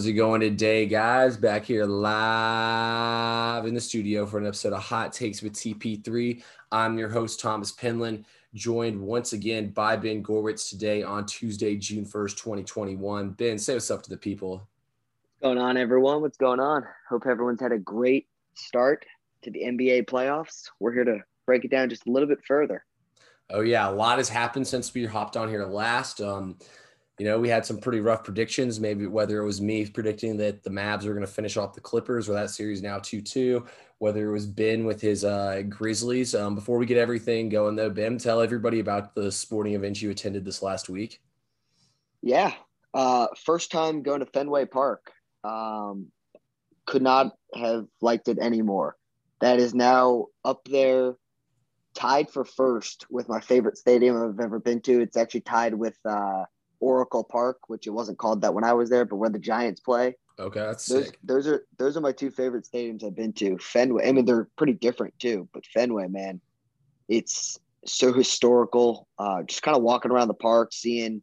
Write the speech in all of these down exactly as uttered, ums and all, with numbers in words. How's it going today, guys? Back here live in the studio for an episode of Hot Takes with T P three. I'm your host, Thomas Penland, joined once again by Ben Gorwitz today on Tuesday, June first, twenty twenty-one. Ben, say what's up to the people. What's going on, everyone? What's going on? Hope everyone's had a great start to the N B A playoffs. We're here to break it down just a little bit further. Oh, yeah. A lot has happened since we hopped on here last. Um, You know, we had some pretty rough predictions, maybe whether it was me predicting that the Mavs were going to finish off the Clippers, or that series now two two, whether it was Ben with his uh, Grizzlies. Um, before we get everything going, though, Ben, tell everybody about the sporting event you attended this last week. Yeah. Uh, first time going to Fenway Park. Um, could not have liked it anymore. That is now up there, tied for first with my favorite stadium I've ever been to. It's actually tied with uh, – Oracle Park, which it wasn't called that when I was there, but where the Giants play. Okay, that's those, sick. Those are those are my two favorite stadiums I've been to. Fenway, I mean, they're pretty different too, but Fenway, man, it's so historical. Uh, just kind of walking around the park, seeing,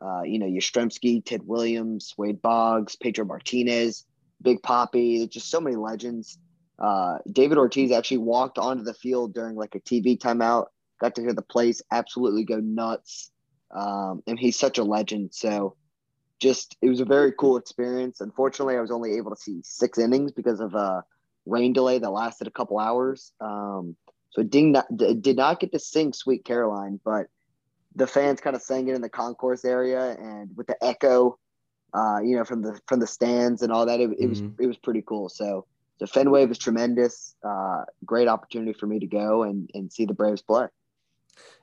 uh, you know, Yastrzemski, Ted Williams, Wade Boggs, Pedro Martinez, Big Papi, just so many legends. Uh, David Ortiz actually walked onto the field during like a T V timeout. Got to hear the place absolutely go nuts. Um, and he's such a legend. So just, it was a very cool experience. Unfortunately, I was only able to see six innings because of a rain delay that lasted a couple hours. Um, so it did not, did not get to sing Sweet Caroline, but the fans kind of sang it in the concourse area, and with the echo, uh, you know, from the, from the stands and all that, it, it was, mm-hmm. it was pretty cool. So the Fenway was tremendous, uh, great opportunity for me to go and, and see the Braves play.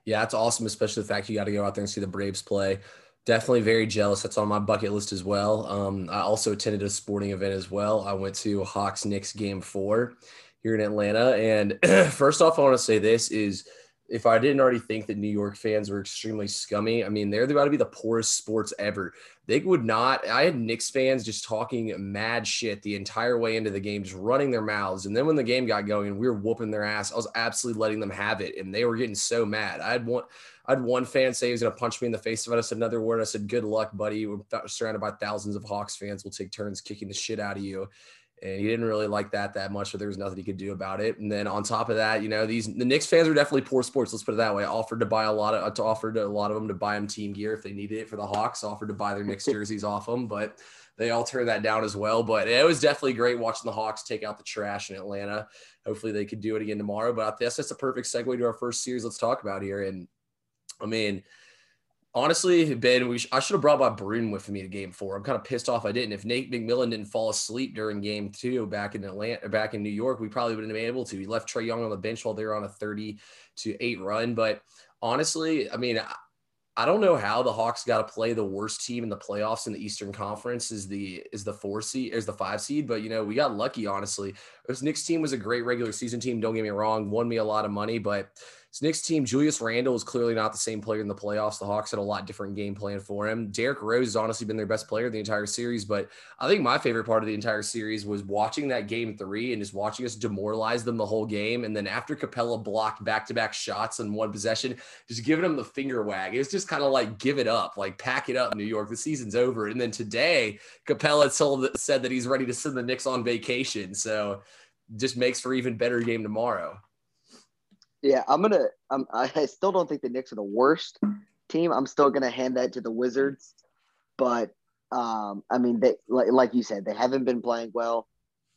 Yeah, that's awesome, especially the fact you got to go out there and see the Braves play. Definitely very jealous. That's on my bucket list as well. Um, I also attended a sporting event as well. I went to Hawks-Knicks game four here in Atlanta. And first off, I want to say this is, if I didn't already think that New York fans were extremely scummy, I mean, they're about to be the poorest sports ever. They would not – I had Knicks fans just talking mad shit the entire way into the game, just running their mouths. And then when the game got going, we were whooping their ass. I was absolutely letting them have it, and they were getting so mad. I had one, I had one fan say he was going to punch me in the face if I said another word. I said, good luck, buddy. We're surrounded by thousands of Hawks fans. We'll take turns kicking the shit out of you. And he didn't really like that that much, but there was nothing he could do about it. And then on top of that, you know, these the Knicks fans are definitely poor sports. Let's put it that way. Offered to buy a lot of to offered a lot of them to buy them team gear if they needed it for the Hawks. Offered to buy their Knicks jerseys off them, but they all turned that down as well. But it was definitely great watching the Hawks take out the trash in Atlanta. Hopefully they could do it again tomorrow. But I guess that's a perfect segue to our first series. Let's talk about here. And I mean, honestly, Ben, we sh- I should have brought my Bruin with me to Game Four. I'm kind of pissed off I didn't. If Nate McMillan didn't fall asleep during Game Two back in Atlanta, back in New York, we probably wouldn't have been able to. He left Trae Young on the bench while they were on a thirty to eight run. But honestly, I mean, I, I don't know how the Hawks got to play the worst team in the playoffs in the Eastern Conference is the is the four seed, is the five seed. But you know, we got lucky. Honestly, this Knicks team was a great regular season team. Don't get me wrong, won me a lot of money, but this next team, Julius Randle, is clearly not the same player in the playoffs. The Hawks had a lot different game plan for him. Derrick Rose has honestly been their best player the entire series, but I think my favorite part of the entire series was watching that game three and just watching us demoralize them the whole game. And then after Capella blocked back-to-back shots in one possession, just giving them the finger wag. It was just kind of like, give it up, like pack it up, New York. The season's over. And then today, Capella told, said that he's ready to send the Knicks on vacation. So just makes for an even better game tomorrow. Yeah, I'm gonna. Um, I still don't think the Knicks are the worst team. I'm still gonna hand that to the Wizards, but um, I mean, they like, like you said, they haven't been playing well.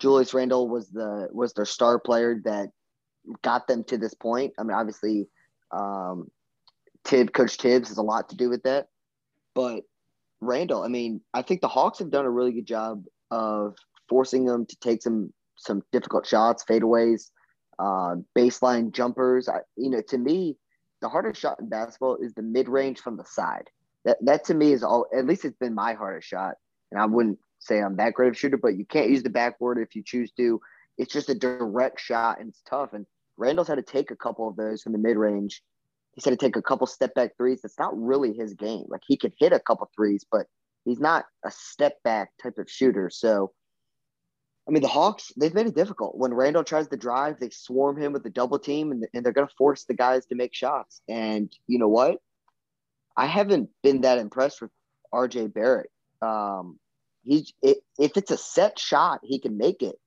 Julius Randle was the was their star player that got them to this point. I mean, obviously, um, Tibb, Coach Tibbs has a lot to do with that, but Randle. I mean, I think the Hawks have done a really good job of forcing them to take some some difficult shots, fadeaways. Uh, baseline jumpers. I, you know, to me, the hardest shot in basketball is the mid-range from the side. That that to me is all. At least it's been my hardest shot, and I wouldn't say I'm that great of a shooter, but you can't use the backboard if you choose to. It's just a direct shot, and it's tough. And Randle's had to take a couple of those from the mid-range. He's had to take a couple step-back threes. That's not really his game. Like, he could hit a couple threes, but he's not a step-back type of shooter. So, I mean, the Hawks, they've made it difficult. When Randle tries to drive, they swarm him with the double team, and, and they're going to force the guys to make shots. And you know what? I haven't been that impressed with R J Barrett. Um, he it, if it's a set shot, he can make it.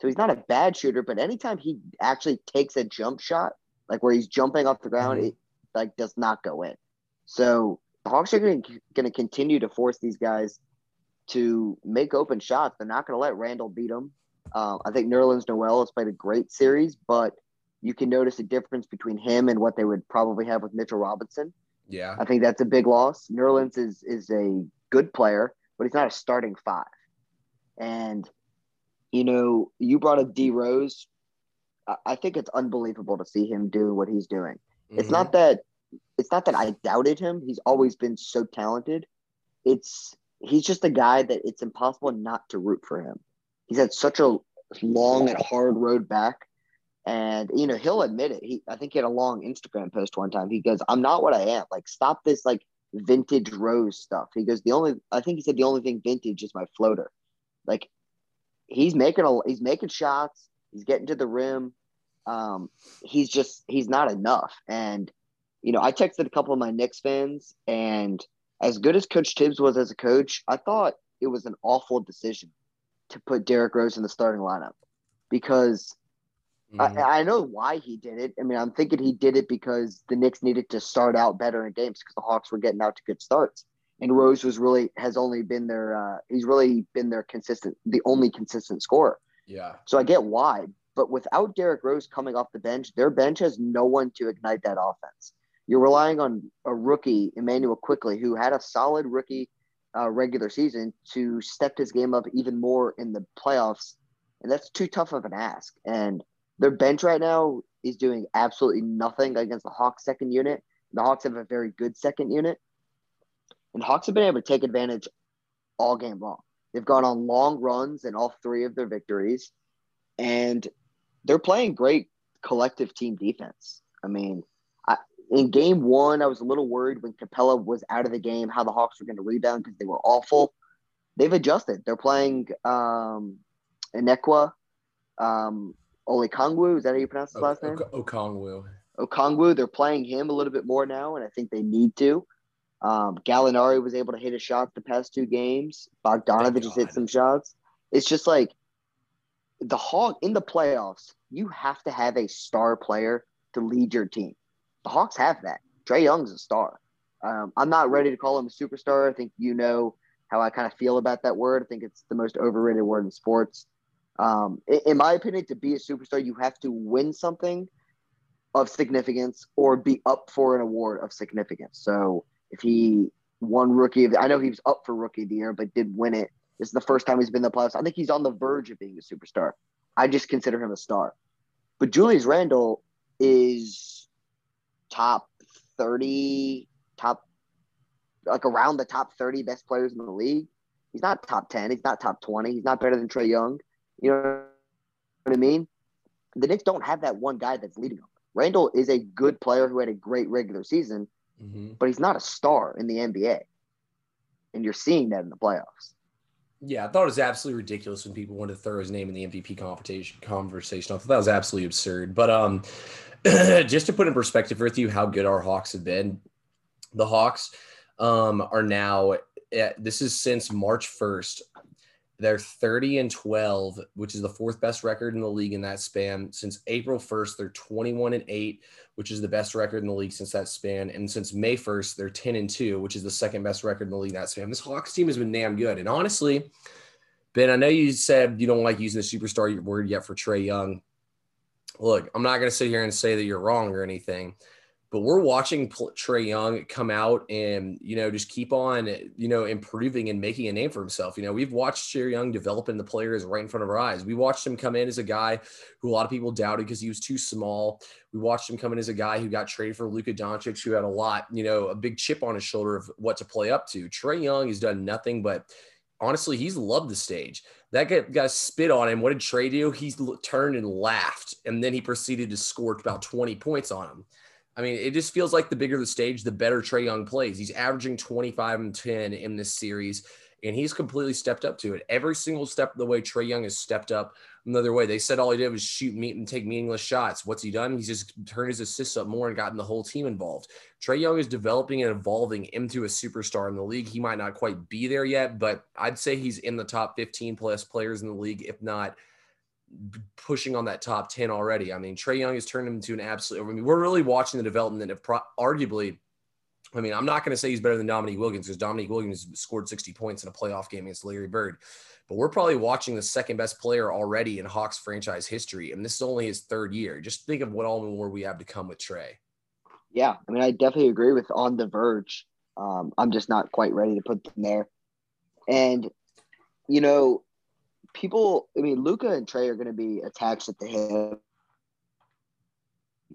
So he's not a bad shooter, but anytime he actually takes a jump shot, like where he's jumping off the ground, it like does not go in. So the Hawks are going to continue to force these guys to make open shots. They're not going to let Randle beat them. Uh, I think Nerlens Noel has played a great series, but you can notice the difference between him and what they would probably have with Mitchell Robinson. Yeah, I think that's a big loss. Nerlens is is a good player, but he's not a starting five. And you know, you brought up D Rose. I think it's unbelievable to see him do what he's doing. Mm-hmm. It's not that it's not that I doubted him. He's always been so talented. It's he's just a guy that it's impossible not to root for him. He's had such a long and hard road back. And, you know, he'll admit it. He I think he had a long Instagram post one time. He goes, "I'm not what I am. Like, stop this, like, vintage Rose stuff." He goes, the only – I think he said the only thing vintage is my floater. Like, he's making a, he's making shots. He's getting to the rim. Um, he's just – he's not enough. And, you know, I texted a couple of my Knicks fans, and as good as Coach Tibbs was as a coach, I thought it was an awful decision to put Derrick Rose in the starting lineup because mm-hmm. I, I know why he did it. I mean, I'm thinking he did it because the Knicks needed to start out better in games because the Hawks were getting out to good starts. And Rose was really, has only been their, uh, he's really been their consistent, the only consistent scorer. Yeah. So I get why, but without Derrick Rose coming off the bench, their bench has no one to ignite that offense. You're relying on a rookie, Immanuel Quickley, who had a solid rookie uh, regular season to step his game up even more in the playoffs. And that's too tough of an ask. And their bench right now is doing absolutely nothing against the Hawks' second unit. The Hawks have a very good second unit. And Hawks have been able to take advantage all game long. They've gone on long runs in all three of their victories. And they're playing great collective team defense. I mean, I, in game one, I was a little worried when Capella was out of the game, how the Hawks were going to rebound because they were awful. They've adjusted. They're playing um, Onyeka um Okongwu, is that how you pronounce his last name? Okongwu. Okongwu, they're playing him a little bit more now, and I think they need to. Um, Gallinari was able to hit a shot the past two games. Bogdanović just hit some shots. It's just like the Hawks in the playoffs, you have to have a star player to lead your team. The Hawks have that. Trae Young's a star. Um, I'm not ready to call him a superstar. I think you know how I kind of feel about that word. I think it's the most overrated word in sports. Um, in my opinion, to be a superstar, you have to win something of significance or be up for an award of significance. So if he won rookie of the, I know he was up for rookie of the year, but did win it. This is the first time he's been in the playoffs. I think he's on the verge of being a superstar. I just consider him a star. But Julius Randle is top thirty, top, like around the top thirty best players in the league. He's not top ten. He's not top twenty. He's not better than Trae Young. You know what I mean? The Knicks don't have that one guy that's leading them. Randle is a good player who had a great regular season, mm-hmm. but he's not a star in the N B A. And you're seeing that in the playoffs. Yeah, I thought it was absolutely ridiculous when people wanted to throw his name in the M V P conversation. conversation. I thought that was absolutely absurd. But um, just to put in perspective with you how good our Hawks have been, the Hawks um, are now – this is since March first – they're thirty and twelve, which is the fourth best record in the league in that span. Since April first, they're twenty-one and eight, which is the best record in the league since that span. And since May first, they're ten and two, which is the second best record in the league in that span. This Hawks team has been damn good. And honestly, Ben, I know you said you don't like using the superstar word yet for Trae Young. Look, I'm not going to sit here and say that you're wrong or anything, but we're watching Trae Young come out and, you know, just keep on, you know, improving and making a name for himself. You know, we've watched Trae Young develop in the players right in front of our eyes. We watched him come in as a guy who a lot of people doubted because he was too small. We watched him come in as a guy who got traded for Luka Doncic, who had a lot, you know, a big chip on his shoulder of what to play up to. Trae Young has done nothing but – honestly, he's loved the stage. That guy got spit on him. What did Trae do? He turned and laughed, and then he proceeded to score about twenty points on him. I mean, it just feels like the bigger the stage, the better Trae Young plays. He's averaging twenty-five and ten in this series, and he's completely stepped up to it. Every single step of the way, Trae Young has stepped up another way. They said all he did was shoot meat and take meaningless shots. What's he done? He's just turned his assists up more and gotten the whole team involved. Trae Young is developing and evolving into a superstar in the league. He might not quite be there yet, but I'd say he's in the top fifteen plus players in the league, if not pushing on that top ten already. I mean, Trae Young has turned him into an absolute, I mean, we're really watching the development of pro- arguably, I mean, I'm not going to say he's better than Dominique Wilkins because Dominique Wilkins scored sixty points in a playoff game against Larry Bird, but we're probably watching the second best player already in Hawks franchise history. And this is only his third year. Just think of what all the more we have to come with Trae. Yeah. I mean, I definitely agree with on the verge. Um, I'm just not quite ready to put them there. And, you know, people, I mean, Luka and Trae are going to be attached at the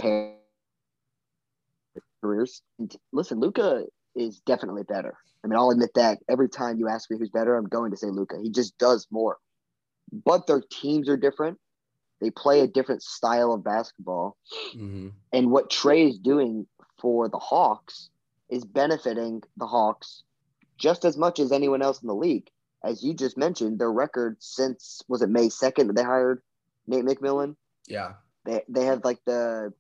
hip. Careers. And listen, Luka is definitely better. I mean, I'll admit that every time you ask me who's better, I'm going to say Luka. He just does more. But their teams are different. They play a different style of basketball. Mm-hmm. And what Trae is doing for the Hawks is benefiting the Hawks just as much as anyone else in the league. As you just mentioned, their record since, was it May second that they hired Nate McMillan? Yeah. They they have like the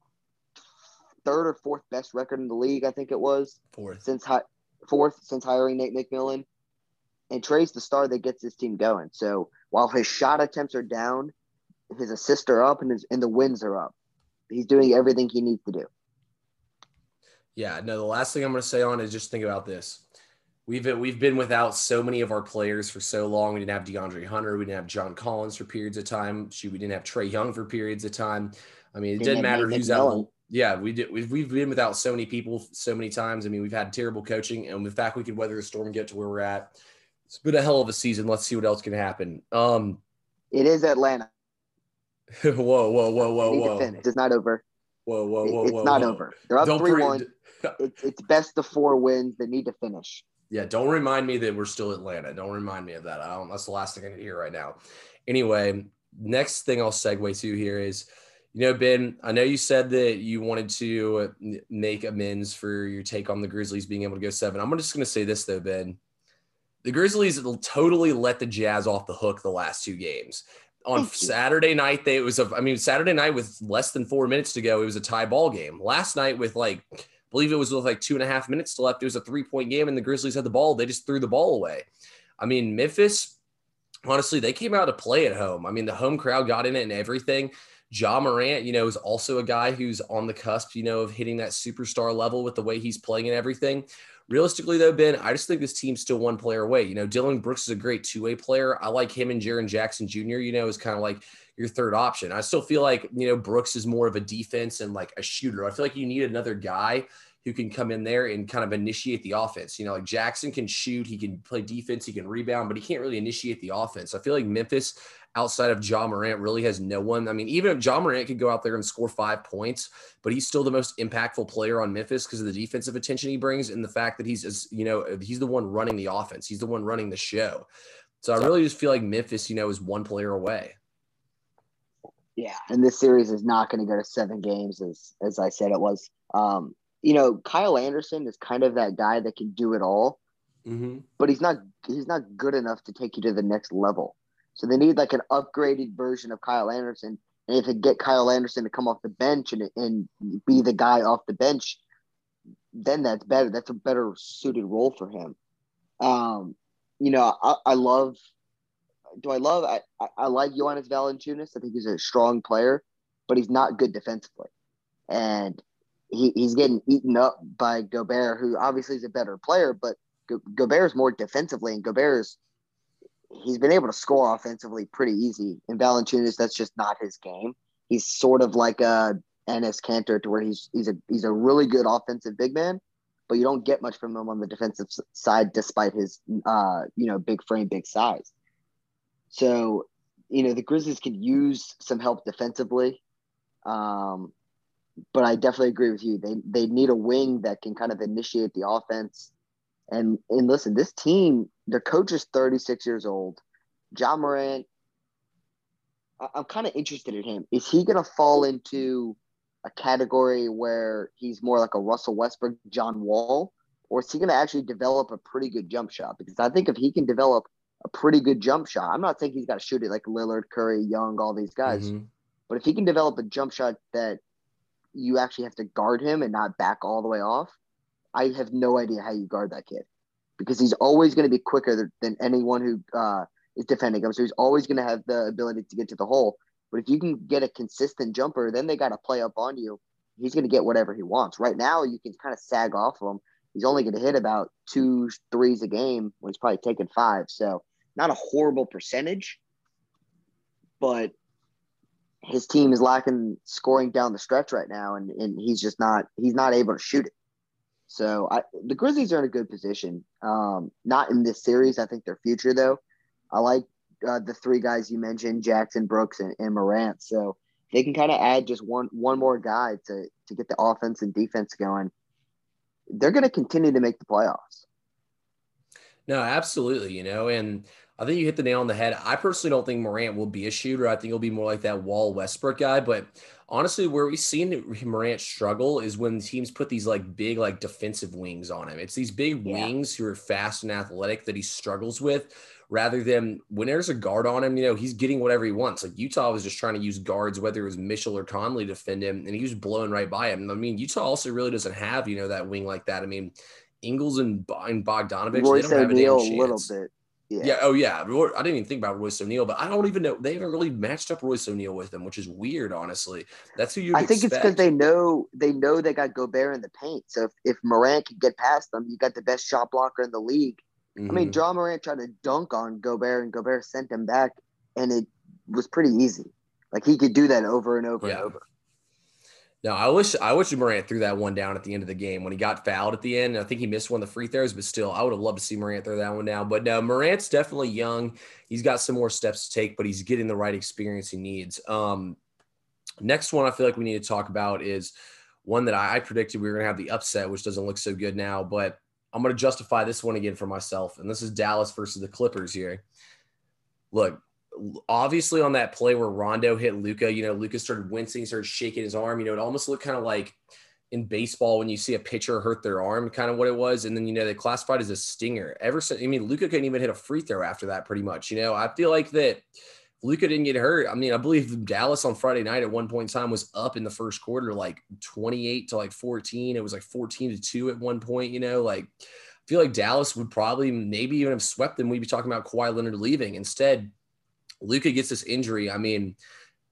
third or fourth best record in the league, I think it was. Fourth. Since hi- fourth since hiring Nate McMillan. And Trae's the star that gets this team going. So while his shot attempts are down, his assists are up, and his and the wins are up. He's doing everything he needs to do. Yeah, no, the last thing I'm going to say on is just think about this. We've been, we've been without so many of our players for so long. We didn't have DeAndre Hunter. We didn't have John Collins for periods of time. Shoot, we didn't have Trae Young for periods of time. I mean, it didn't doesn't matter who's out. Of, yeah, we did. We've, we've been without so many people so many times. I mean, we've had terrible coaching, and the fact we could weather the storm and get to where we're at, it's been a hell of a season. Let's see what else can happen. Um, it is Atlanta. whoa, whoa, whoa, whoa, whoa! It's not over. Whoa, whoa, whoa, it's whoa! It's not whoa. over. They're up three one. It's it's best of four wins. They need to finish. Yeah, don't remind me that we're still Atlanta. Don't remind me of that. I don't, that's the last thing I need to hear right now. Anyway, next thing I'll segue to here is, you know, Ben, I know you said that you wanted to make amends for your take on the Grizzlies being able to go seven. I'm just going to say this, though, Ben. The Grizzlies totally let the Jazz off the hook the last two games. On Saturday night, they, it was a, I mean, Saturday night with less than four minutes to go, it was a tie ball game. Last night with, like – I believe it was with like two and a half minutes left. It was a three-point game, and the Grizzlies had the ball. They just threw the ball away. I mean, Memphis, honestly, they came out to play at home. I mean, the home crowd got in it and everything. Ja Morant, you know, is also a guy who's on the cusp, you know, of hitting that superstar level with the way he's playing and everything. Realistically, though, Ben, I just think this team's still one player away. You know, Dylan Brooks is a great two-way player. I like him and Jaren Jackson Junior, you know, is kind of like – your third option. I still feel like, you know, Brooks is more of a defense and like a shooter. I feel like you need another guy who can come in there and kind of initiate the offense. You know, like Jackson can shoot, he can play defense, he can rebound, but he can't really initiate the offense. I feel like Memphis outside of Ja Morant really has no one. I mean, even if Ja Morant could go out there and score five points, but he's still the most impactful player on Memphis because of the defensive attention he brings and the fact that he's, you know, he's the one running the offense. He's the one running the show. So I really just feel like Memphis, you know, is one player away. Yeah, and this series is not going to go to seven games, as as I said it was. Um, you know, Kyle Anderson is kind of that guy that can do it all, mm-hmm. but he's not he's not good enough to take you to the next level. So they need like an upgraded version of Kyle Anderson, and if they get Kyle Anderson to come off the bench and and be the guy off the bench, then that's better. That's a better suited role for him. Um, you know, I, I love. Do I love I, – I, I like Ioannis Valanciunas. I think he's a strong player, but he's not good defensively. And he, he's getting eaten up by Gobert, who obviously is a better player, but Go- Gobert is more defensively, and Gobert is – he's been able to score offensively pretty easy. And Valanciunas, that's just not his game. He's sort of like a Enes Kanter to where he's he's a he's a really good offensive big man, but you don't get much from him on the defensive side despite his uh, you know, big frame, big size. So, you know, the Grizzlies could use some help defensively, um, but I definitely agree with you. They they need a wing that can kind of initiate the offense. And and listen, this team, their coach is thirty-six years old. Ja Morant, I, I'm kind of interested in him. Is he going to fall into a category where he's more like a Russell Westbrook, John Wall, or is he going to actually develop a pretty good jump shot? Because I think if he can develop a pretty good jump shot, I'm not saying he's got to shoot it like Lillard, Curry, Young, all these guys, mm-hmm. but if he can develop a jump shot that you actually have to guard him and not back all the way off, I have no idea how you guard that kid because he's always going to be quicker than anyone who uh, is defending him. So he's always going to have the ability to get to the hole. But if you can get a consistent jumper, then they got to play up on you. He's going to get whatever he wants. Right now, you can kind of sag off of him. He's only going to hit about two threes a game when he's probably taking five. So not a horrible percentage, but his team is lacking scoring down the stretch right now, and, and he's just not he's not able to shoot it. So I, the Grizzlies are in a good position. Um, not in this series. I think their future, though. I like uh, the three guys you mentioned, Jackson, Brooks, and, and Morant. So they can kind of add just one one more guy to to get the offense and defense going. They're going to continue to make the playoffs. No, absolutely. You know, and I think you hit the nail on the head. I personally don't think Morant will be a shooter. I think he'll be more like that Wall Westbrook guy. But honestly, where we've seen Morant struggle is when teams put these like big, like defensive wings on him. It's these big yeah. wings who are fast and athletic that he struggles with, rather than when there's a guard on him, you know, he's getting whatever he wants. Like Utah was just trying to use guards, whether it was Mitchell or Conley, to defend him, and he was blowing right by him. I mean, Utah also really doesn't have, you know, that wing like that. I mean, Ingles and, and Bogdanovich, Royce they don't have O'Neal a damn chance. Little bit. Yeah. yeah. Oh, yeah. I didn't even think about Royce O'Neal, but I don't even know. They haven't really matched up Royce O'Neal with him, which is weird, honestly. That's who you I think expect. It's because they know they know they got Gobert in the paint. So if, if Morant can get past them, you got the best shot blocker in the league. Mm-hmm. I mean, Ja Morant tried to dunk on Gobert, and Gobert sent him back, and it was pretty easy. Like, he could do that over and over yeah. and over. No, I wish I wish Morant threw that one down at the end of the game when he got fouled at the end. I think he missed one of the free throws, but still, I would have loved to see Morant throw that one down. But no, Morant's definitely young. He's got some more steps to take, but he's getting the right experience he needs. Um, next one I feel like we need to talk about is one that I, I predicted we were going to have the upset, which doesn't look so good now. But I'm going to justify this one again for myself, and this is Dallas versus the Clippers here. Look. Obviously, on that play where Rondo hit Luka, you know, Luka started wincing, started shaking his arm. You know, it almost looked kind of like in baseball when you see a pitcher hurt their arm, kind of what it was. And then, you know, they classified as a stinger. Ever since, I mean, Luka couldn't even hit a free throw after that, pretty much. You know, I feel like that if Luka didn't get hurt. I mean, I believe Dallas on Friday night at one point in time was up in the first quarter, like twenty-eight to like fourteen. It was like fourteen to two at one point, you know, like I feel like Dallas would probably maybe even have swept them. We'd be talking about Kawhi Leonard leaving. Instead, Luka gets this injury. I mean,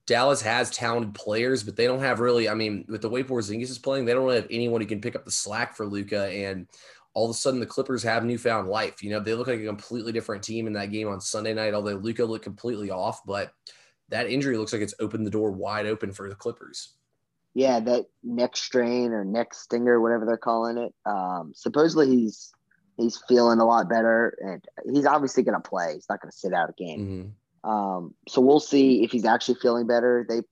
Dallas has talented players, but they don't have really, I mean, with the way Porzingis is playing, they don't really have anyone who can pick up the slack for Luka. And all of a sudden the Clippers have newfound life. You know, they look like a completely different team in that game on Sunday night, although Luka looked completely off, but that injury looks like it's opened the door wide open for the Clippers. Yeah. That neck strain or neck stinger, whatever they're calling it. Um, supposedly he's, he's feeling a lot better, and he's obviously going to play. He's not going to sit out a game. Mm-hmm. Um, so we'll see if he's actually feeling better. They,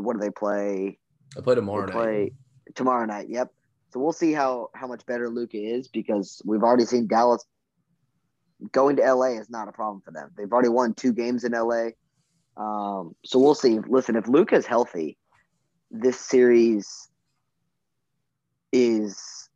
what do they play? They play tomorrow they play night. Tomorrow night. Yep. So we'll see how, how much better Luka is, because we've already seen Dallas going to L A is not a problem for them. They've already won two games in L A. Um, so we'll see. Listen, if Luka is healthy, this series is,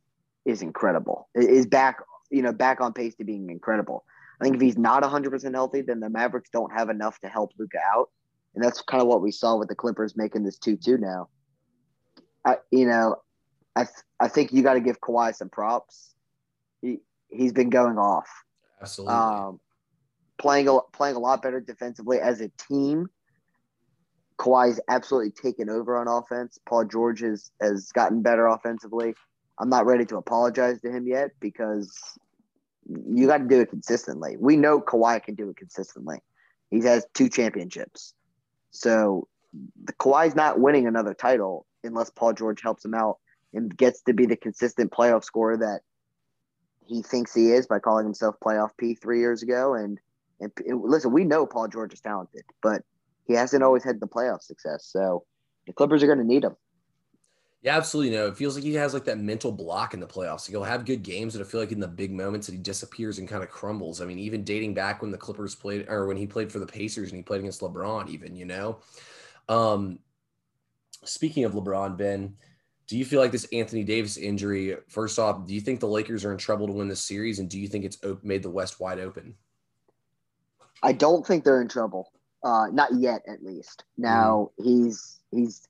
is incredible. It is back, you know, back on pace to being incredible. I think if he's not one hundred percent healthy, then the Mavericks don't have enough to help Luka out. And that's kind of what we saw with the Clippers making this two two now. I, you know, I th- I think you got to give Kawhi some props. He, he's been going off. Absolutely. Um, playing, a, playing a lot better defensively as a team. Kawhi's absolutely taken over on offense. Paul George has, has gotten better offensively. I'm not ready to apologize to him yet, because – you got to do it consistently. We know Kawhi can do it consistently. He has two championships. So the Kawhi's not winning another title unless Paul George helps him out and gets to be the consistent playoff scorer that he thinks he is by calling himself Playoff P three years ago. And, and, and listen, we know Paul George is talented, but he hasn't always had the playoff success. So the Clippers are going to need him. Yeah, absolutely. No, it feels like he has like that mental block in the playoffs. He'll have good games, and I feel like in the big moments that he disappears and kind of crumbles. I mean, even dating back when the Clippers played, or when he played for the Pacers and he played against LeBron, even, you know. Um, speaking of LeBron, Ben, Do you feel like this Anthony Davis injury, first off, do you think the Lakers are in trouble to win this series, and do you think it's made the West wide open? I don't think they're in trouble. Uh, not yet, at least. Now, mm-hmm. he's he's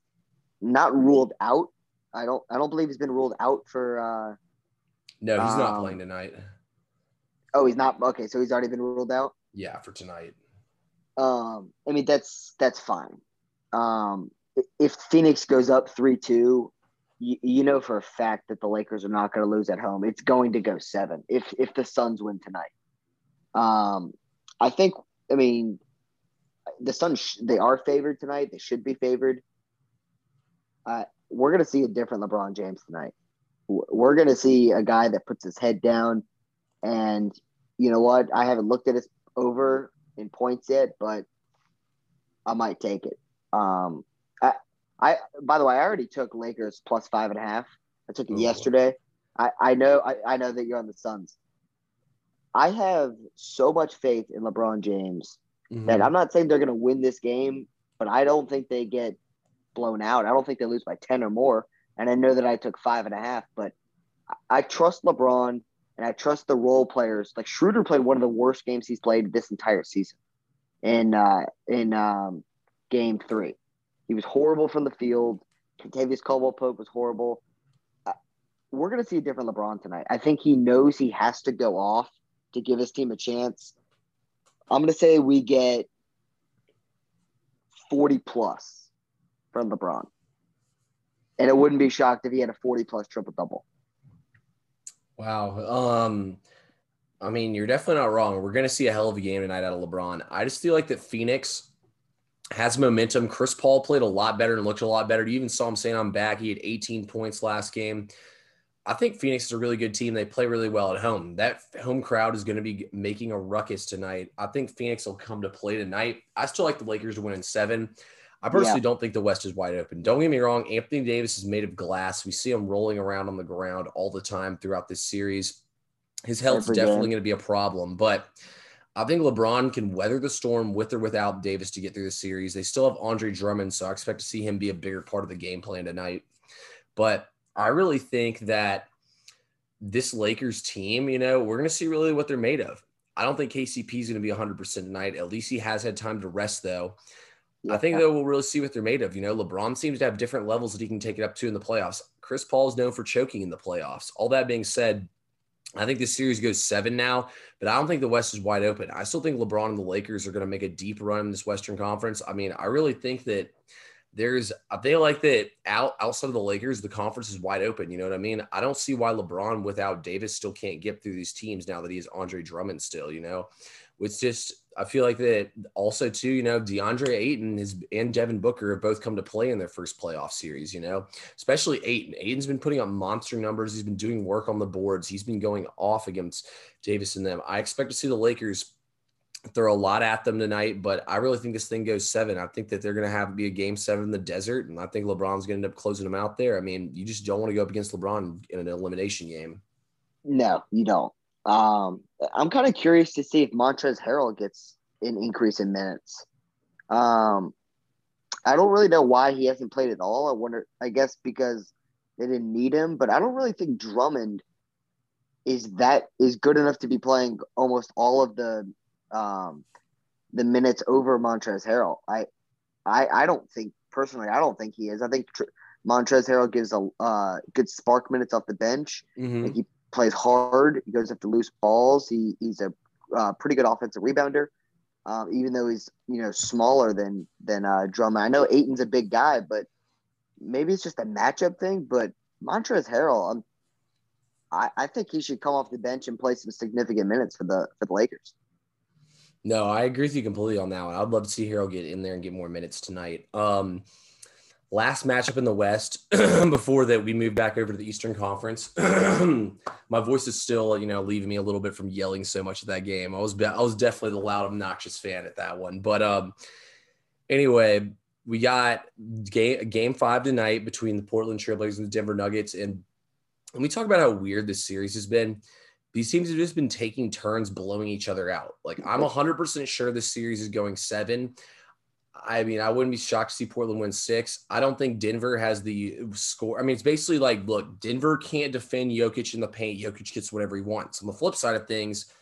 not ruled out. I don't I don't believe he's been ruled out for uh, – No, he's um, not playing tonight. Oh, he's not? Okay, so he's already been ruled out? Yeah, for tonight. Um, I mean, that's that's fine. Um, if Phoenix goes up three two, you, you know for a fact that the Lakers are not going to lose at home. It's going to go seven if if the Suns win tonight. Um, I think, I mean, the Suns, they are favored tonight. They should be favored. Uh, we're going to see a different LeBron James tonight. We're going to see a guy that puts his head down. And you know what? I haven't looked at his over in points yet, but I might take it. Um, I, I, by the way, I already took Lakers plus five and a half. I took it Ooh. yesterday. I, I know, I, I know that you're on the Suns. I have so much faith in LeBron James mm-hmm. that I'm not saying they're going to win this game, but I don't think they get blown out. I don't think they lose by ten or more. And I know that I took five and a half, but I, I trust LeBron and I trust the role players. Like Schroeder played one of the worst games he's played this entire season in, uh, in um, game three. He was horrible from the field. Kentavious Caldwell-Pope was horrible. Uh, we're going to see a different LeBron tonight. I think he knows he has to go off to give his team a chance. I'm going to say we get forty plus from LeBron. And I wouldn't be shocked if he had a forty plus triple-double. Wow. Um, I mean, you're definitely not wrong. We're going to see a hell of a game tonight out of LeBron. I just feel like that Phoenix has momentum. Chris Paul played a lot better and looked a lot better. You even saw him saying I'm back. He had eighteen points last game. I think Phoenix is a really good team. They play really well at home. That home crowd is going to be making a ruckus tonight. I think Phoenix will come to play tonight. I still like the Lakers to win in seven. I personally yeah. don't think the West is wide open. Don't get me wrong. Anthony Davis is made of glass. We see him rolling around on the ground all the time throughout this series. His health is definitely going to be a problem, but I think LeBron can weather the storm with or without Davis to get through the series. They still have Andre Drummond, so I expect to see him be a bigger part of the game plan tonight. But I really think that this Lakers team, you know, we're going to see really what they're made of. I don't think K C P is going to be one hundred percent tonight. At least he has had time to rest, though. Yeah. I think, though, we'll really see what they're made of. You know, LeBron seems to have different levels that he can take it up to in the playoffs. Chris Paul is known for choking in the playoffs. All that being said, I think this series goes seven now, but I don't think the West is wide open. I still think LeBron and the Lakers are going to make a deep run in this Western Conference. I mean, I really think that there's – they like that out, outside of the Lakers, the conference is wide open. You know what I mean? I don't see why LeBron without Davis still can't get through these teams now that he has Andre Drummond still, you know. It's just – I feel like that also, too, you know, DeAndre Ayton is, and Devin Booker have both come to play in their first playoff series, you know, especially Ayton. Ayton's been putting up monster numbers. He's been doing work on the boards. He's been going off against Davis and them. I expect to see the Lakers throw a lot at them tonight, but I really think this thing goes seven. I think that they're going to have to be a game seven in the desert, and I think LeBron's going to end up closing them out there. I mean, you just don't want to go up against LeBron in an elimination game. No, you don't. Um, I'm kind of curious to see if Montrezl Harrell gets an increase in minutes. Um, I don't really know why he hasn't played at all. I wonder, I guess because they didn't need him, but I don't really think Drummond is that is good enough to be playing almost all of the, um, the minutes over Montrezl Harrell. I, I, I don't think personally, I don't think he is. I think tr- Montrezl Harrell gives a, uh, good spark minutes off the bench. Mm-hmm. And he plays hard. He goes after loose balls. He he's a uh, pretty good offensive rebounder, uh, even though he's you know smaller than than uh, Drummond. I know Ayton's a big guy, but maybe it's just a matchup thing. But Montrezl Harrell, um, I I think he should come off the bench and play some significant minutes for the for the Lakers. No, I agree with you completely on that one. I'd love to see Harrell get in there and get more minutes tonight. Um, Last matchup in the West before that we move back over to the Eastern Conference. My voice is still, you know, leaving me a little bit from yelling so much at that game. I was I was definitely the loud, obnoxious fan at that one. But um, anyway, we got game, game five tonight between the Portland Trailblazers and the Denver Nuggets. And when we talk about how weird this series has been, these teams have just been taking turns blowing each other out. Like, I'm one hundred percent sure this series is going seven. I mean, I wouldn't be shocked to see Portland win six. I don't think Denver has the score. I mean, it's basically like, look, Denver can't defend Jokic in the paint. Jokic gets whatever he wants. On the flip side of things,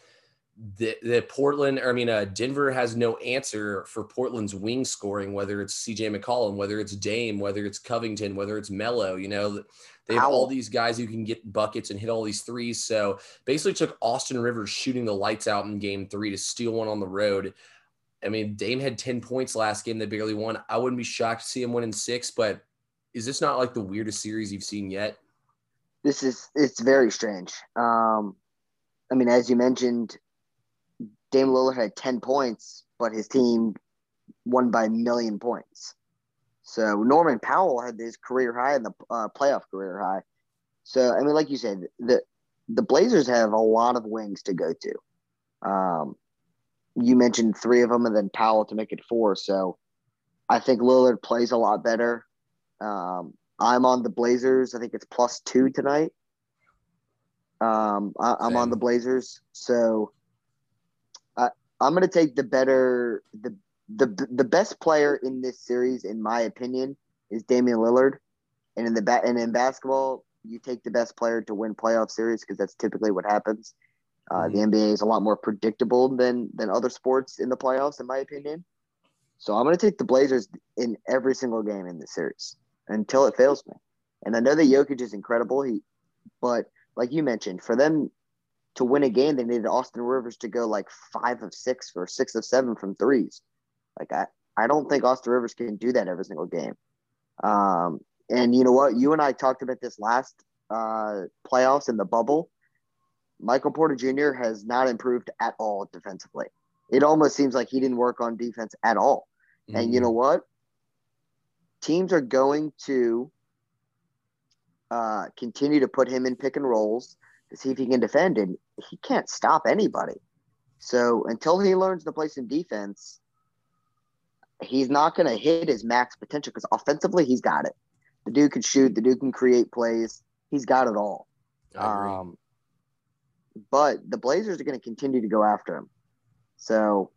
the, the Portland, or I mean, uh, Denver has no answer for Portland's wing scoring, whether it's C J McCollum, whether it's Dame, whether it's Covington, whether it's Melo. You know, they have Ow. all these guys who can get buckets and hit all these threes. So basically took Austin Rivers shooting the lights out in game three to steal one on the road. I mean, Dame had ten points last game. They barely won. I wouldn't be shocked to see him win in six, but is this not like the weirdest series you've seen yet? This is, it's very strange. Um, I mean, as you mentioned, Dame Lillard had ten points, but his team won by a million points. So Norman Powell had his career high and the uh, playoff career high. So, I mean, like you said, the, the Blazers have a lot of wings to go to. Um, You mentioned three of them and then Powell to make it four. So I think Lillard plays a lot better. Um, I'm on the Blazers. I think it's plus two tonight. Um, I, I'm on the Blazers. So I, I'm going to take the better the, – the the best player in this series, in my opinion, is Damian Lillard. And in, the ba- and in basketball, you take the best player to win playoff series because that's typically what happens. Uh, the N B A is a lot more predictable than than other sports in the playoffs, in my opinion. So I'm going to take the Blazers in every single game in this series until it fails me. And I know that Jokic is incredible, he, but like you mentioned, for them to win a game, they needed Austin Rivers to go like five of six or six of seven from threes. Like I, I don't think Austin Rivers can do that every single game. Um, and you know what? You and I talked about this last uh, playoffs in the bubble. Michael Porter Junior has not improved at all defensively. It almost seems like he didn't work on defense at all. Mm-hmm. And you know what? Teams are going to uh, continue to put him in pick and rolls to see if he can defend, and he can't stop anybody. So until he learns to play some defense, he's not going to hit his max potential because offensively he's got it. The dude can shoot. The dude can create plays. He's got it all. Um But the Blazers are going to continue to go after him. So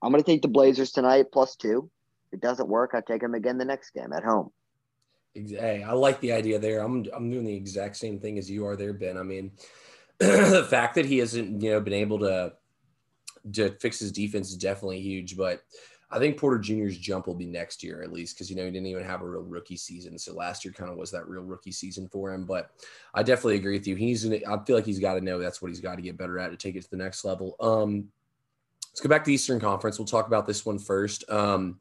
I'm going to take the Blazers tonight, plus two. If it doesn't work, I take them again the next game at home. Hey, I like the idea there. I'm I'm doing the exact same thing as you are there, Ben. I mean, the fact that he hasn't, you know, been able to, to fix his defense is definitely huge. But I think Porter Junior's jump will be next year at least because, you know, he didn't even have a real rookie season. So last year kind of was that real rookie season for him. But I definitely agree with you. He's – I feel like he's got to know that's what he's got to get better at to take it to the next level. Um, let's go back to the Eastern Conference. We'll talk about this one first. Um,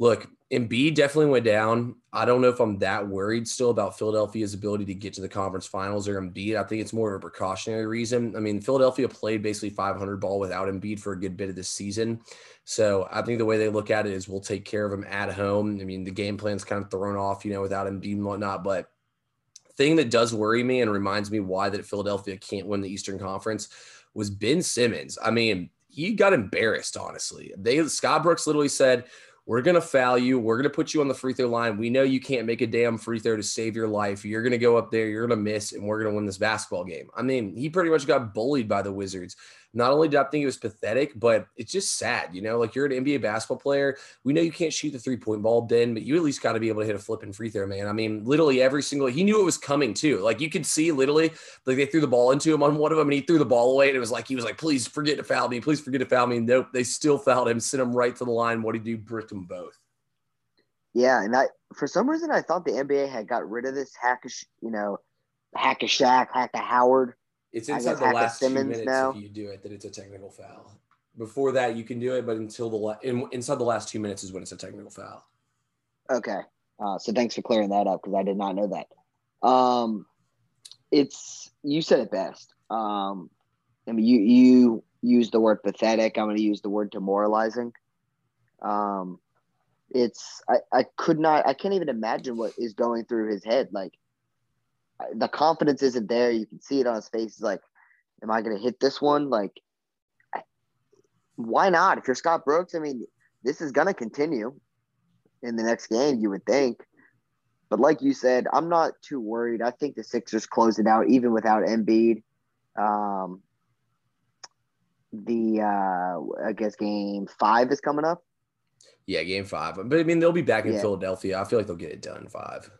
look, Embiid definitely went down. I don't know if I'm that worried still about Philadelphia's ability to get to the conference finals or Embiid. I think it's more of a precautionary reason. I mean, Philadelphia played basically five hundred ball without Embiid for a good bit of this season. So I think the way they look at it is we'll take care of them at home. I mean, the game plan's kind of thrown off, you know, without Embiid and whatnot. But the thing that does worry me and reminds me why that Philadelphia can't win the Eastern Conference was Ben Simmons. I mean, he got embarrassed, honestly. They Scott Brooks literally said, "We're going to foul you. We're going to put you on the free throw line. We know you can't make a damn free throw to save your life. You're going to go up there. You're going to miss, and we're going to win this basketball game." I mean, he pretty much got bullied by the Wizards. Not only did I think it was pathetic, but it's just sad, you know, like you're an N B A basketball player. We know you can't shoot the three-point ball, Ben, but you at least got to be able to hit a flipping free throw, man. I mean, literally every single – he knew it was coming too. Like you could see literally like they threw the ball into him on one of them, and he threw the ball away, and it was like he was like, please forget to foul me. Please forget to foul me. And nope, they still fouled him, sent him right to the line. What did he do? Bricked them both. Yeah, and I, for some reason I thought the N B A had got rid of this hack of, you know, hack a Shaq, hack a Howard. It's inside the last two minutes now. If you do it, that it's a technical foul. Before that, you can do it, but until the la- in, inside the last two minutes is when it's a technical foul. Okay, uh, so thanks for clearing that up because I did not know that. Um, it's you said it best. Um, I mean, you you used the word pathetic. I'm going to use the word demoralizing. Um, it's I, I could not I can't even imagine what is going through his head like. The confidence isn't there. You can see it on his face. He's like, am I going to hit this one? Like, I, why not? If you're Scott Brooks, I mean, this is going to continue in the next game, you would think. But like you said, I'm not too worried. I think the Sixers close it out, even without Embiid. Um, the, uh, I guess game five is coming up. Yeah, game five. But, I mean, they'll be back in yeah. Philadelphia. I feel like they'll get it done in five.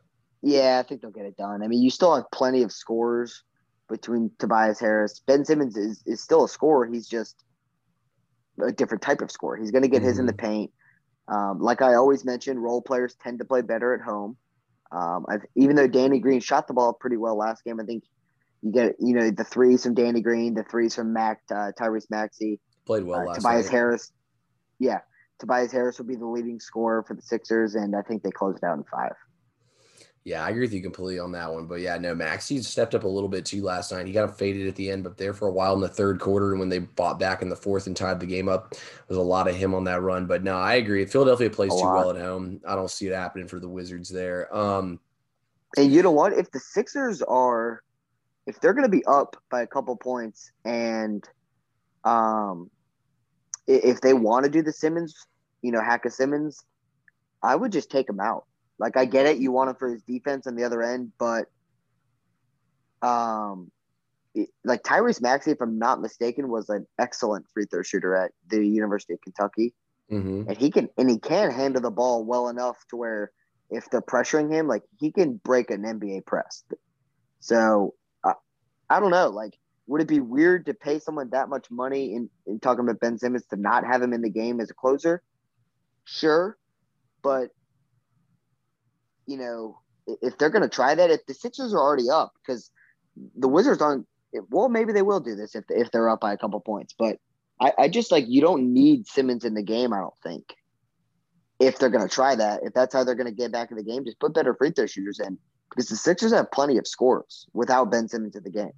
Yeah, I think they'll get it done. I mean, you still have plenty of scorers between Tobias Harris. Ben Simmons is, is still a scorer. He's just a different type of scorer. He's going to get mm-hmm. his in the paint. Um, like I always mentioned, role players tend to play better at home. Um, I've, even though Danny Green shot the ball pretty well last game, I think you get you know the threes from Danny Green, the threes from Mac, uh, Tyrese Maxey. Played well uh, last Tobias night. Harris. Yeah, Tobias Harris will be the leading scorer for the Sixers, and I think they closed out in five. Yeah, I agree with you completely on that one. But, yeah, no, Maxey stepped up a little bit too last night. He got faded at the end, but there for a while in the third quarter, and when they bought back in the fourth and tied the game up, there was a lot of him on that run. But, no, I agree. Philadelphia plays too well at home. I don't see it happening for the Wizards there. Um, and you know what? If the Sixers are – if they're going to be up by a couple points and um, if they want to do the Simmons, you know, hack a Simmons, I would just take him out. Like, I get it. You want him for his defense on the other end, but, um, it, like, Tyrese Maxey, if I'm not mistaken, was an excellent free throw shooter at the University of Kentucky. Mm-hmm. And he can and he can handle the ball well enough to where if they're pressuring him, like, he can break an N B A press. So, uh, I don't know. Like, would it be weird to pay someone that much money in, in talking about Ben Simmons to not have him in the game as a closer? Sure, but – you know, if they're going to try that, if the Sixers are already up, because the Wizards aren't, well, maybe they will do this if if they're up by a couple points. But I, I just like, you don't need Simmons in the game, I don't think, if they're going to try that. If that's how they're going to get back in the game, just put better free throw shooters in, because the Sixers have plenty of scores without Ben Simmons in the game.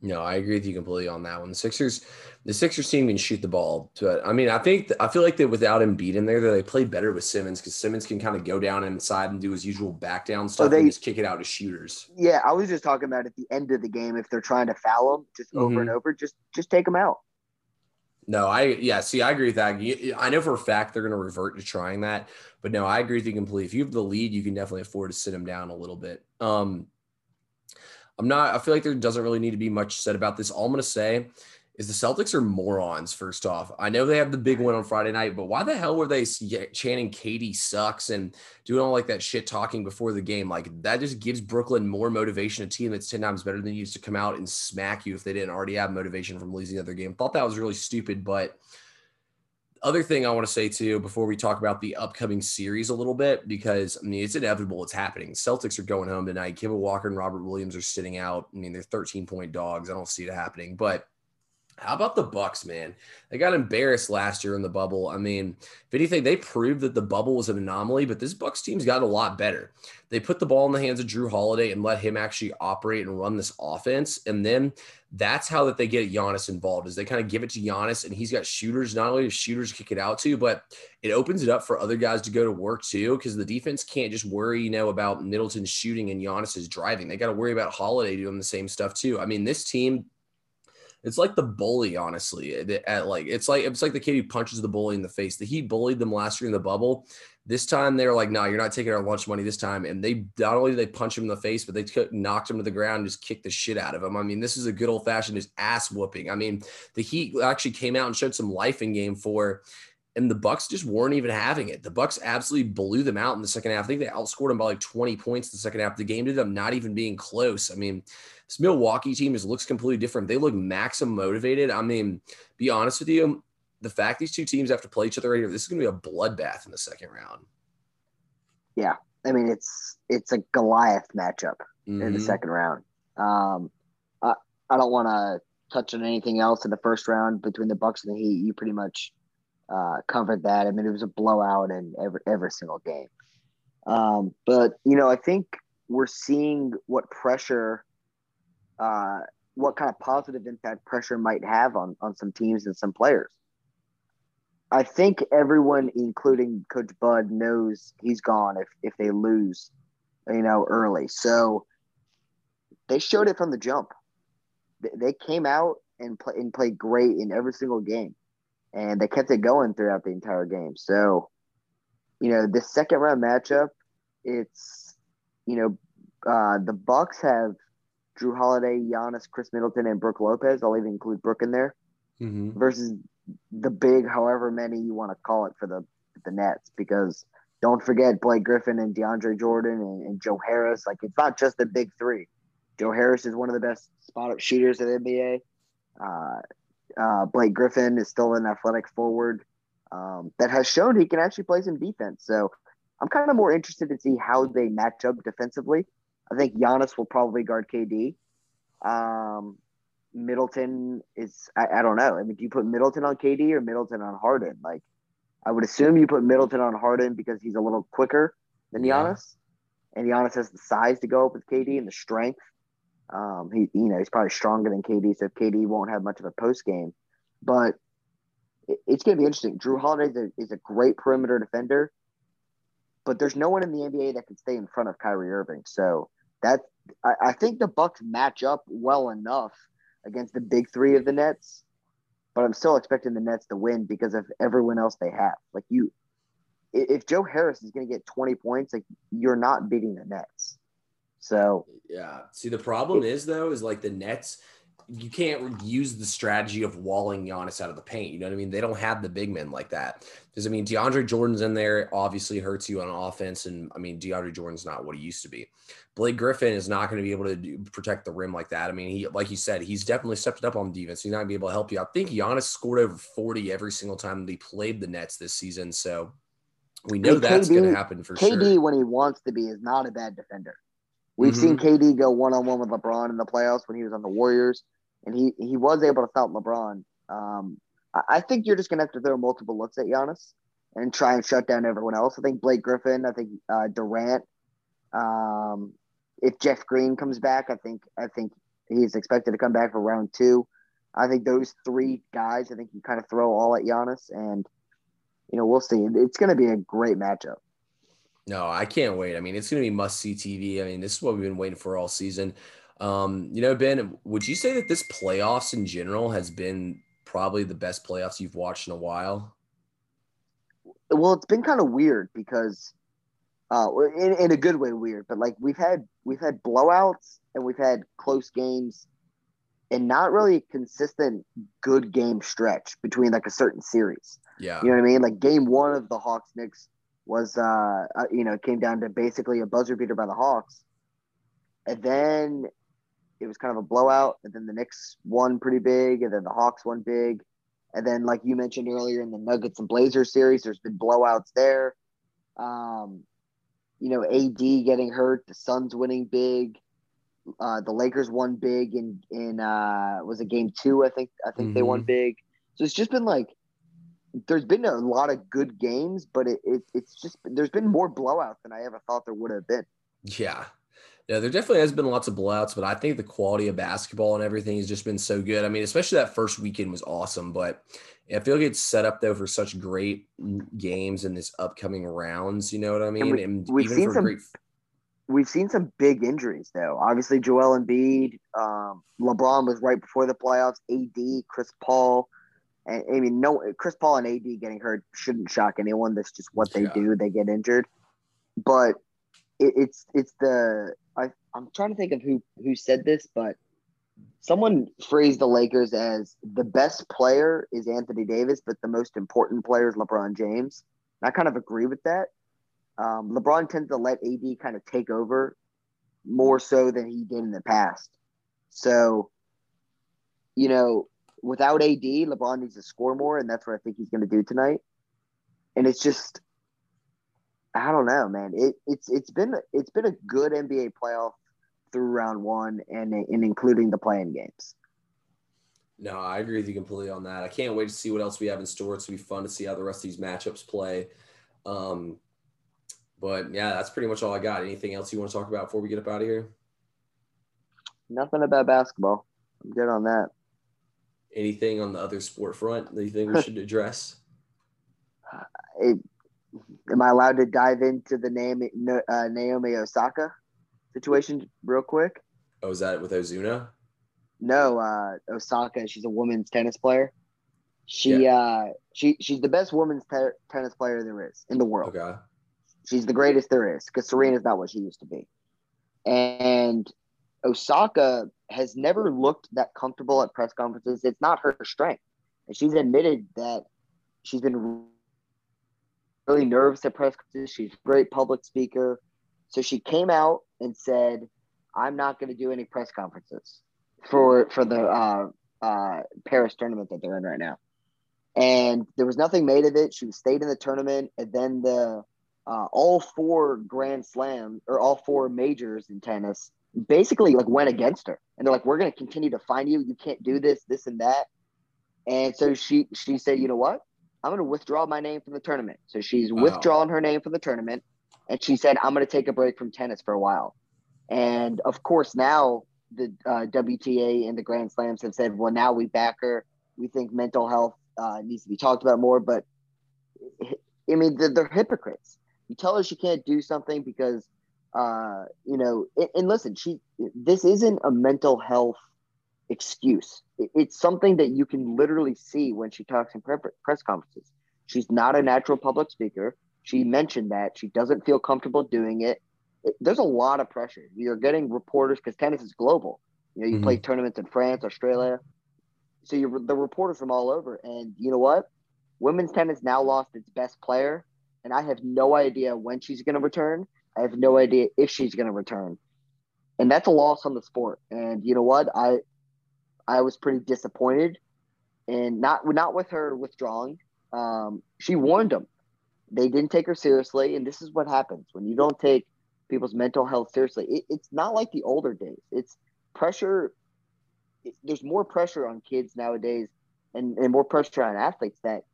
No, I agree with you completely on that one. The Sixers, the Sixers team can shoot the ball. But, I mean, I think I feel like that without Embiid in there, they play better with Simmons, because Simmons can kind of go down inside and do his usual back down stuff so they, and just kick it out to shooters. Yeah, I was just talking about at the end of the game, if they're trying to foul him just mm-hmm. over and over, just just take him out. No, I yeah, see, I agree with that. I know for a fact they're going to revert to trying that. But, no, I agree with you completely. If you have the lead, you can definitely afford to sit him down a little bit. Um I'm not, I feel like there doesn't really need to be much said about this. All I'm going to say is the Celtics are morons, first off. I know they have the big win on Friday night, but why the hell were they chanting Katie sucks and doing all like that shit talking before the game? Like, that just gives Brooklyn more motivation, a team that's ten times better than you, to come out and smack you if they didn't already have motivation from losing the other game. Thought that was really stupid. But other thing I want to say too, before we talk about the upcoming series a little bit, because I mean, it's inevitable. It's happening. Celtics are going home tonight. Kemba Walker and Robert Williams are sitting out. I mean, they're thirteen point dogs. I don't see it happening, but how about the Bucks, man? They got embarrassed last year in the bubble. I mean, if anything, they proved that the bubble was an anomaly, but this Bucks team's got a lot better. They put the ball in the hands of Drew Holiday and let him actually operate and run this offense. And then that's how that they get Giannis involved, is they kind of give it to Giannis, and he's got shooters. Not only do shooters kick it out to, but it opens it up for other guys to go to work too, because the defense can't just worry, you know, about Middleton shooting and Giannis's driving. They got to worry about Holiday doing the same stuff too. I mean, this team – it's like the bully, honestly. At like it's like it's like the kid who punches the bully in the face. The Heat bullied them last year in the bubble. This time they're like, "No, nah, you're not taking our lunch money this time." And they not only did they punch him in the face, but they took, knocked him to the ground and just kicked the shit out of him. I mean, this is a good old fashioned just ass whooping. I mean, the Heat actually came out and showed some life in Game Four, and the Bucks just weren't even having it. The Bucks absolutely blew them out in the second half. I think they outscored them by like twenty points the second half of the game, to them not even being close. I mean, this Milwaukee team just looks completely different. They look maximum motivated. I mean, be honest with you, the fact these two teams have to play each other right here, this is going to be a bloodbath in the second round. Yeah. I mean, it's it's a Goliath matchup mm-hmm. in the second round. Um, I, I don't want to touch on anything else in the first round between the Bucks and the Heat. You pretty much uh, covered that. I mean, it was a blowout in every, every single game. Um, but, you know, I think we're seeing what pressure – Uh, what kind of positive impact pressure might have on, on some teams and some players. I think everyone, including Coach Bud, knows he's gone if, if they lose, you know, early. So they showed it from the jump. They came out and, play, and played great in every single game, and they kept it going throughout the entire game. So, you know, this second round matchup, it's, you know, uh, the Bucks have Drew Holiday, Giannis, Chris Middleton, and Brooke Lopez. I'll even include Brooke in there. Mm-hmm. Versus the big, however many you want to call it for the for the Nets, because don't forget Blake Griffin and DeAndre Jordan and, and Joe Harris. Like, it's not just the big three. Joe Harris is one of the best spot-up shooters in the N B A. Uh, uh, Blake Griffin is still an athletic forward um, that has shown he can actually play some defense. So I'm kind of more interested to see how they match up defensively. I think Giannis will probably guard K D. Um, Middleton is, I, I don't know. I mean, do you put Middleton on K D or Middleton on Harden? Like, I would assume you put Middleton on Harden because he's a little quicker than Giannis. Yeah. And Giannis has the size to go up with K D and the strength. Um, he, you know, he's probably stronger than K D, so K D won't have much of a post game. But it, it's going to be interesting. Drew Holiday is a, is a great perimeter defender, but there's no one in the N B A that can stay in front of Kyrie Irving. So that I, I think the Bucks match up well enough against the big three of the Nets, but I'm still expecting the Nets to win because of everyone else they have. Like, you, if Joe Harris is going to get twenty points, like, you're not beating the Nets. So yeah, see, the problem it, is though is like the Nets, you can't use the strategy of walling Giannis out of the paint. You know what I mean? They don't have the big men like that. Because I mean, DeAndre Jordan's in there, obviously hurts you on offense. And I mean, DeAndre Jordan's not what he used to be. Blake Griffin is not going to be able to do, protect the rim like that. I mean, he, like you said, he's definitely stepped up on defense. He's not going to be able to help you. I think Giannis scored over forty every single time they played the Nets this season. So we know that's going to happen for K D, sure. K D, when he wants to be, is not a bad defender. We've mm-hmm. seen K D go one-on-one with LeBron in the playoffs when he was on the Warriors, and he, he was able to stop LeBron. Um, I, I think you're just going to have to throw multiple looks at Giannis and try and shut down everyone else. I think Blake Griffin, I think uh, Durant. Um, if Jeff Green comes back, I think I think he's expected to come back for round two. I think those three guys, I think you kind of throw all at Giannis, and you know, we'll see. It's going to be a great matchup. No, I can't wait. I mean, it's going to be must-see T V. I mean, this is what we've been waiting for all season. Um, you know, Ben, would you say that this playoffs in general has been probably the best playoffs you've watched in a while? Well, it's been kind of weird because uh, – in, in a good way weird. But, like, we've had we've had blowouts and we've had close games and not really a consistent good game stretch between, like, a certain series. Yeah. You know what I mean? Like, game one of the Hawks-Knicks – was, uh, you know, it came down to basically a buzzer beater by the Hawks. And then it was kind of a blowout. And then the Knicks won pretty big. And then the Hawks won big. And then, like you mentioned earlier, in the Nuggets and Blazers series, there's been blowouts there. Um, you know, A D getting hurt. The Suns winning big. Uh, the Lakers won big in, in uh, was it game two? I think, I think mm-hmm. they won big. So it's just been like, there's been a lot of good games, but it, it it's just, there's been more blowouts than I ever thought there would have been. Yeah. Yeah, there definitely has been lots of blowouts, but I think the quality of basketball and everything has just been so good. I mean, especially that first weekend was awesome, but I feel like it's set up, though, for such great games in this upcoming rounds. You know what I mean? And we, and we've, even seen for some, great... we've seen some big injuries, though. Obviously, Joel Embiid, um, LeBron was right before the playoffs, A D, Chris Paul. I mean, no, Chris Paul and A D getting hurt shouldn't shock anyone. That's just what they yeah. do. They get injured. But it, it's it's the I, I'm trying to think of who, who said this, but someone phrased the Lakers as the best player is Anthony Davis, but the most important player is LeBron James. And I kind of agree with that. Um, LeBron tends to let A D kind of take over more so than he did in the past. So, you know, without A D, LeBron needs to score more, and that's what I think he's going to do tonight. And it's just, I don't know, man. It, it's it's been it's been a good N B A playoff through round one, and and including the play-in games. No, I agree with you completely on that. I can't wait to see what else we have in store. It's going to be fun to see how the rest of these matchups play. Um, but yeah, that's pretty much all I got. Anything else you want to talk about before we get up out of here? Nothing about basketball. I'm good on that. Anything on the other sport front that you think we should address? It, am I allowed to dive into the Naomi, uh, Naomi Osaka situation real quick? Oh, is that with Ozuna? No, uh, Osaka. She's a women's tennis player. She yeah. uh, she she's the best women's ter- tennis player there is in the world. Okay. She's the greatest there is because Serena's not what she used to be. And Osaka has never looked that comfortable at press conferences. It's not her strength. And she's admitted that she's been really nervous at press conferences. She's a great public speaker. So she came out and said, I'm not going to do any press conferences for for the uh, uh, Paris tournament that they're in right now. And there was nothing made of it. She stayed in the tournament, and then the uh, all four Grand Slam or all four majors in tennis basically like went against her. And they're like, we're going to continue to fine you. You can't do this, this and that. And so she she said, you know what? I'm going to withdraw my name from the tournament. So she's wow. withdrawing her name from the tournament. And she said, I'm going to take a break from tennis for a while. And, of course, now the uh, W T A and the Grand Slams have said, well, now we back her. We think mental health uh, needs to be talked about more. But, I mean, they're, they're hypocrites. You tell her she can't do something because, uh, you know, and, and listen, she this isn't a mental health excuse. It's something that you can literally see when she talks in press conferences. She's not a natural public speaker. She mentioned that she doesn't feel comfortable doing it. it there's a lot of pressure. You're getting reporters because tennis is global. You know, you mm-hmm. play tournaments in France, Australia. So you're the reporters from all over. And you know what? Women's tennis now lost its best player. And I have no idea when she's going to return. I have no idea if she's going to return. And that's a loss on the sport. And you know what? I, I was pretty disappointed, and not not with her withdrawing. Um, she warned them. They didn't take her seriously, and this is what happens when you don't take people's mental health seriously. It, it's not like the older days. It's pressure. It, there's more pressure on kids nowadays and, and more pressure on athletes that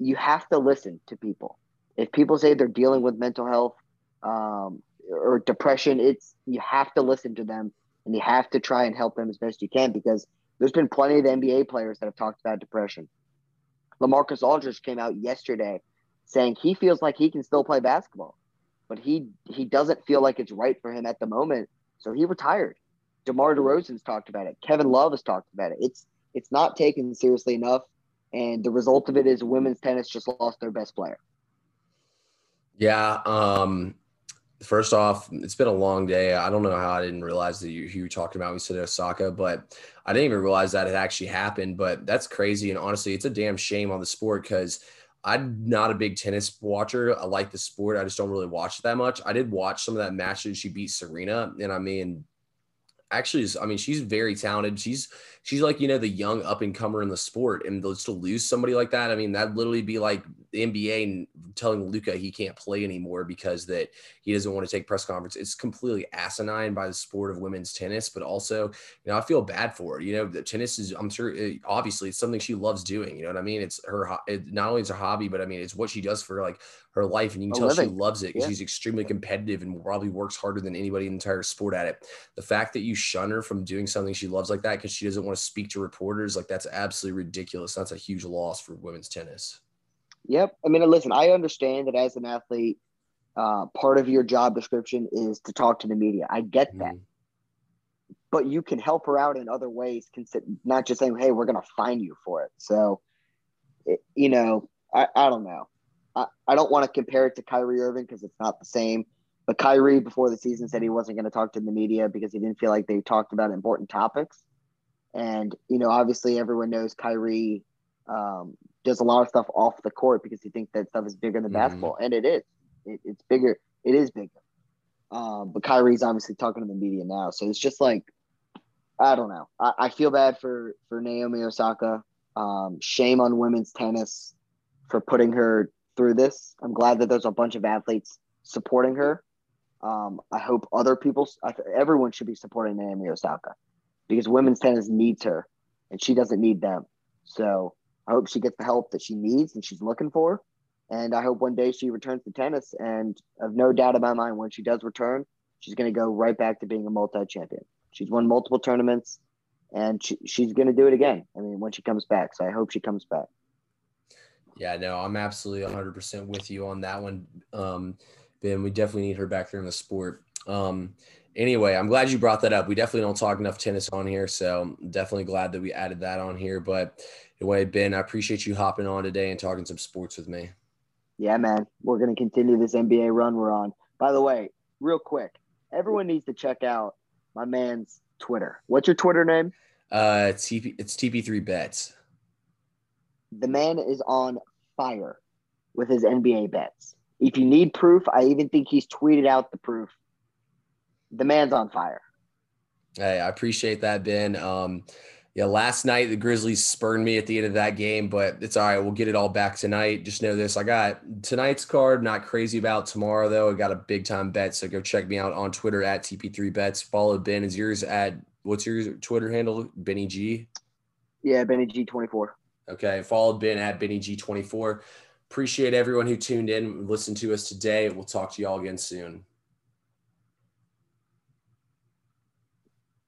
you have to listen to people. If people say they're dealing with mental health um, or depression, it's you have to listen to them. And you have to try and help them as best you can because there's been plenty of N B A players that have talked about depression. LaMarcus Aldridge came out yesterday saying he feels like he can still play basketball, but he he doesn't feel like it's right for him at the moment, so he retired. DeMar DeRozan's talked about it. Kevin Love has talked about it. It's it's not taken seriously enough, and the result of it is women's tennis just lost their best player. Yeah, um... First off, it's been a long day. I don't know how I didn't realize that you, you were talking about. We said Osaka, but I didn't even realize that it actually happened. But that's crazy. And honestly, it's a damn shame on the sport because I'm not a big tennis watcher. I like the sport. I just don't really watch it that much. I did watch some of that match that she beat Serena. And I mean, actually, I mean, she's very talented. She's she's like, you know, the young up and comer in the sport. And to lose somebody like that, I mean, that'd literally be like the N B A telling Luka he can't play anymore because that he doesn't want to take press conference. It's completely asinine by the sport of women's tennis, but also, you know, I feel bad for her. You know, the tennis is, I'm sure, it, obviously it's something she loves doing. You know what I mean? It's her, it, not only it's a hobby, but I mean, it's what she does for like her life. And you can tell she loves it. Yeah. She's extremely competitive and probably works harder than anybody in the entire sport at it. The fact that you shun her from doing something she loves like that, because she doesn't want to speak to reporters, like that's absolutely ridiculous. That's a huge loss for women's tennis. Yep. I mean, listen, I understand that as an athlete, uh, part of your job description is to talk to the media. I get that. Mm. But you can help her out in other ways, not just saying, hey, we're going to fine you for it. So, it, you know, I, I don't know. I, I don't want to compare it to Kyrie Irving because it's not the same. But Kyrie, before the season, said he wasn't going to talk to the media because he didn't feel like they talked about important topics. And, you know, obviously everyone knows Kyrie um, – does a lot of stuff off the court because he thinks that stuff is bigger than mm-hmm. basketball. And it is. It, it's bigger. It is bigger. Um, but Kyrie's obviously talking to the media now. So it's just like, I don't know. I, I feel bad for, for Naomi Osaka. Um, shame on women's tennis for putting her through this. I'm glad that there's a bunch of athletes supporting her. Um, I hope other people, everyone should be supporting Naomi Osaka because women's tennis needs her and she doesn't need them. So I hope she gets the help that she needs and she's looking for. And I hope one day she returns to tennis. And I have no doubt in my mind when she does return, she's going to go right back to being a multi-champion. She's won multiple tournaments and she, she's going to do it again. I mean, when she comes back. So I hope she comes back. Yeah, no, I'm absolutely one hundred percent with you on that one, um, Ben. We definitely need her back there in the sport. Um, anyway, I'm glad you brought that up. We definitely don't talk enough tennis on here. So I'm definitely glad that we added that on here. But anyway, Ben, I appreciate you hopping on today and talking some sports with me. Yeah, man. We're going to continue this N B A run we're on. By the way, real quick, everyone needs to check out my man's Twitter. What's your Twitter name? Uh, it's T P, it's T P three Bets. The man is on fire. with his N B A bets. If you need proof, I even think he's tweeted out the proof. The man's on fire. Hey, I appreciate that, Ben. Um, yeah, last night the Grizzlies spurned me at the end of that game, but it's all right. We'll get it all back tonight. Just know this. I got tonight's card, not crazy about tomorrow, though. I got a big-time bet, so go check me out on Twitter at T P three Bets. Follow Ben. Is yours at – what's your Twitter handle, Benny G? Yeah, Benny G twenty-four. Okay, follow Ben at Benny G twenty-four. Appreciate everyone who tuned in and listened to us today. We'll talk to you all again soon.